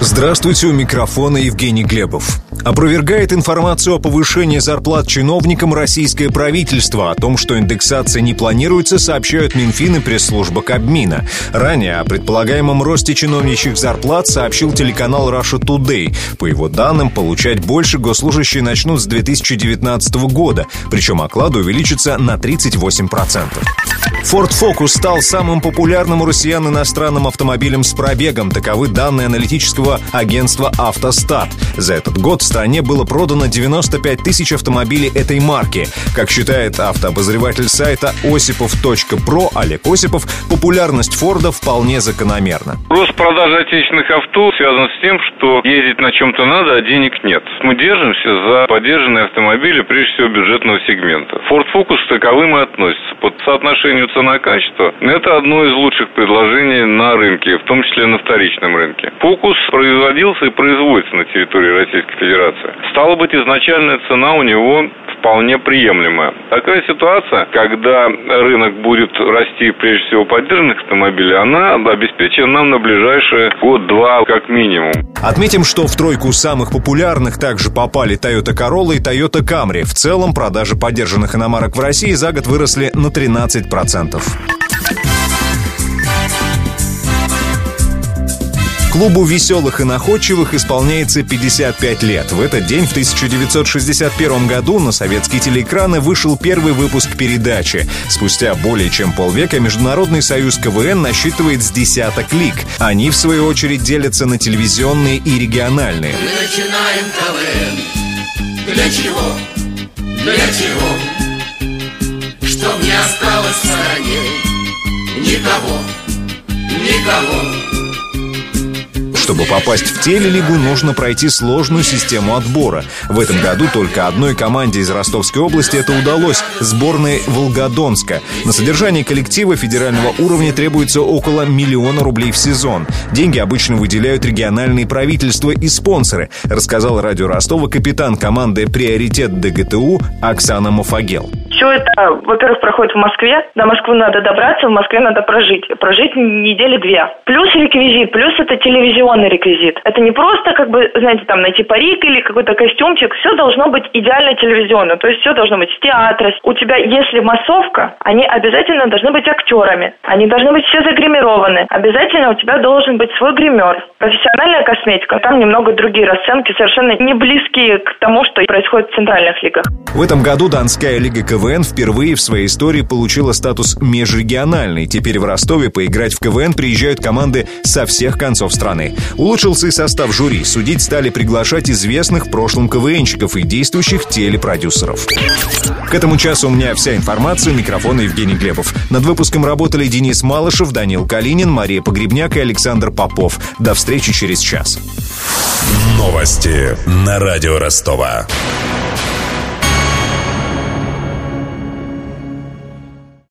Здравствуйте, у микрофона Евгений Глебов. Опровергает информацию о повышении зарплат чиновникам российское правительство. О том, что индексация не планируется, сообщают Минфин и пресс-служба Кабмина. Ранее о предполагаемом росте чиновничьих зарплат сообщил телеканал Russia Today. По его данным, получать больше госслужащие начнут с 2019 года. Причем оклад увеличится на 38%. Ford Focus стал самым популярным у россиян иностранным автомобилем с пробегом. Таковы данные аналитического агентства «Автостат». За этот год в стране было продано 95 тысяч автомобилей этой марки. Как считает автообозреватель сайта Осипов.про Олег Осипов, популярность Форда вполне закономерна. Рост продажи отечественных авто связан с тем, что ездить на чем-то надо, а денег нет. Мы держимся за поддержанные автомобили, прежде всего, бюджетного сегмента. Ford Focus к таковым и относится. По соотношению цена-качество это одно из лучших предложений на рынке, в том числе на вторичном рынке. Focus производился и производится на территории Российской Федерации. Стало быть, изначальная цена у него вполне приемлемая. Такая ситуация, когда рынок будет расти, прежде всего, поддержанных автомобилей, она обеспечена нам на ближайшие год-два как минимум. Отметим, что в тройку самых популярных также попали Toyota Corolla и Toyota Camry. В целом, продажи поддержанных иномарок в России за год выросли на 13%. Клубу «Веселых и Находчивых» исполняется 55 лет. В этот день, в 1961 году, на советские телеэкраны вышел первый выпуск передачи. Спустя более чем полвека Международный союз КВН насчитывает с десяток лиг. Они, в свою очередь, делятся на телевизионные и региональные. Мы начинаем КВН. Для чего? Для чего? Чтоб не осталось в стороне никого, никого. Чтобы попасть в телелигу, нужно пройти сложную систему отбора. В этом году только одной команде из Ростовской области это удалось – сборной Волгодонска. На содержание коллектива федерального уровня требуется около $1 миллион в сезон. Деньги обычно выделяют региональные правительства и спонсоры, рассказала радио Ростова капитан команды «Приоритет ДГТУ» Оксана Мафагел. Все это, во-первых, проходит в Москве. До Москвы надо добраться, в Москве надо прожить. Прожить недели две. Плюс реквизит, плюс это телевизионный реквизит. Это не просто, знаете, там найти парик или какой-то костюмчик. Все должно быть идеально телевизионно. То есть все должно быть с театра. У тебя, если массовка, они обязательно должны быть актерами. Они должны быть все загримированы. Обязательно у тебя должен быть свой гример. Профессиональная косметика. Там немного другие расценки, совершенно не близкие к тому, что происходит в центральных лигах. В этом году Донская лига КВН впервые в своей истории получила статус межрегиональный. Теперь в Ростове поиграть в КВН приезжают команды со всех концов страны. Улучшился и состав жюри. Судить стали приглашать известных в прошлом КВНщиков и действующих телепродюсеров. К этому часу у меня вся информация. У микрофона Евгений Глебов. Над выпуском работали Денис Малышев, Даниил Калинин, Мария Погребняк и Александр Попов. До встречи через час. Новости на радио Ростова.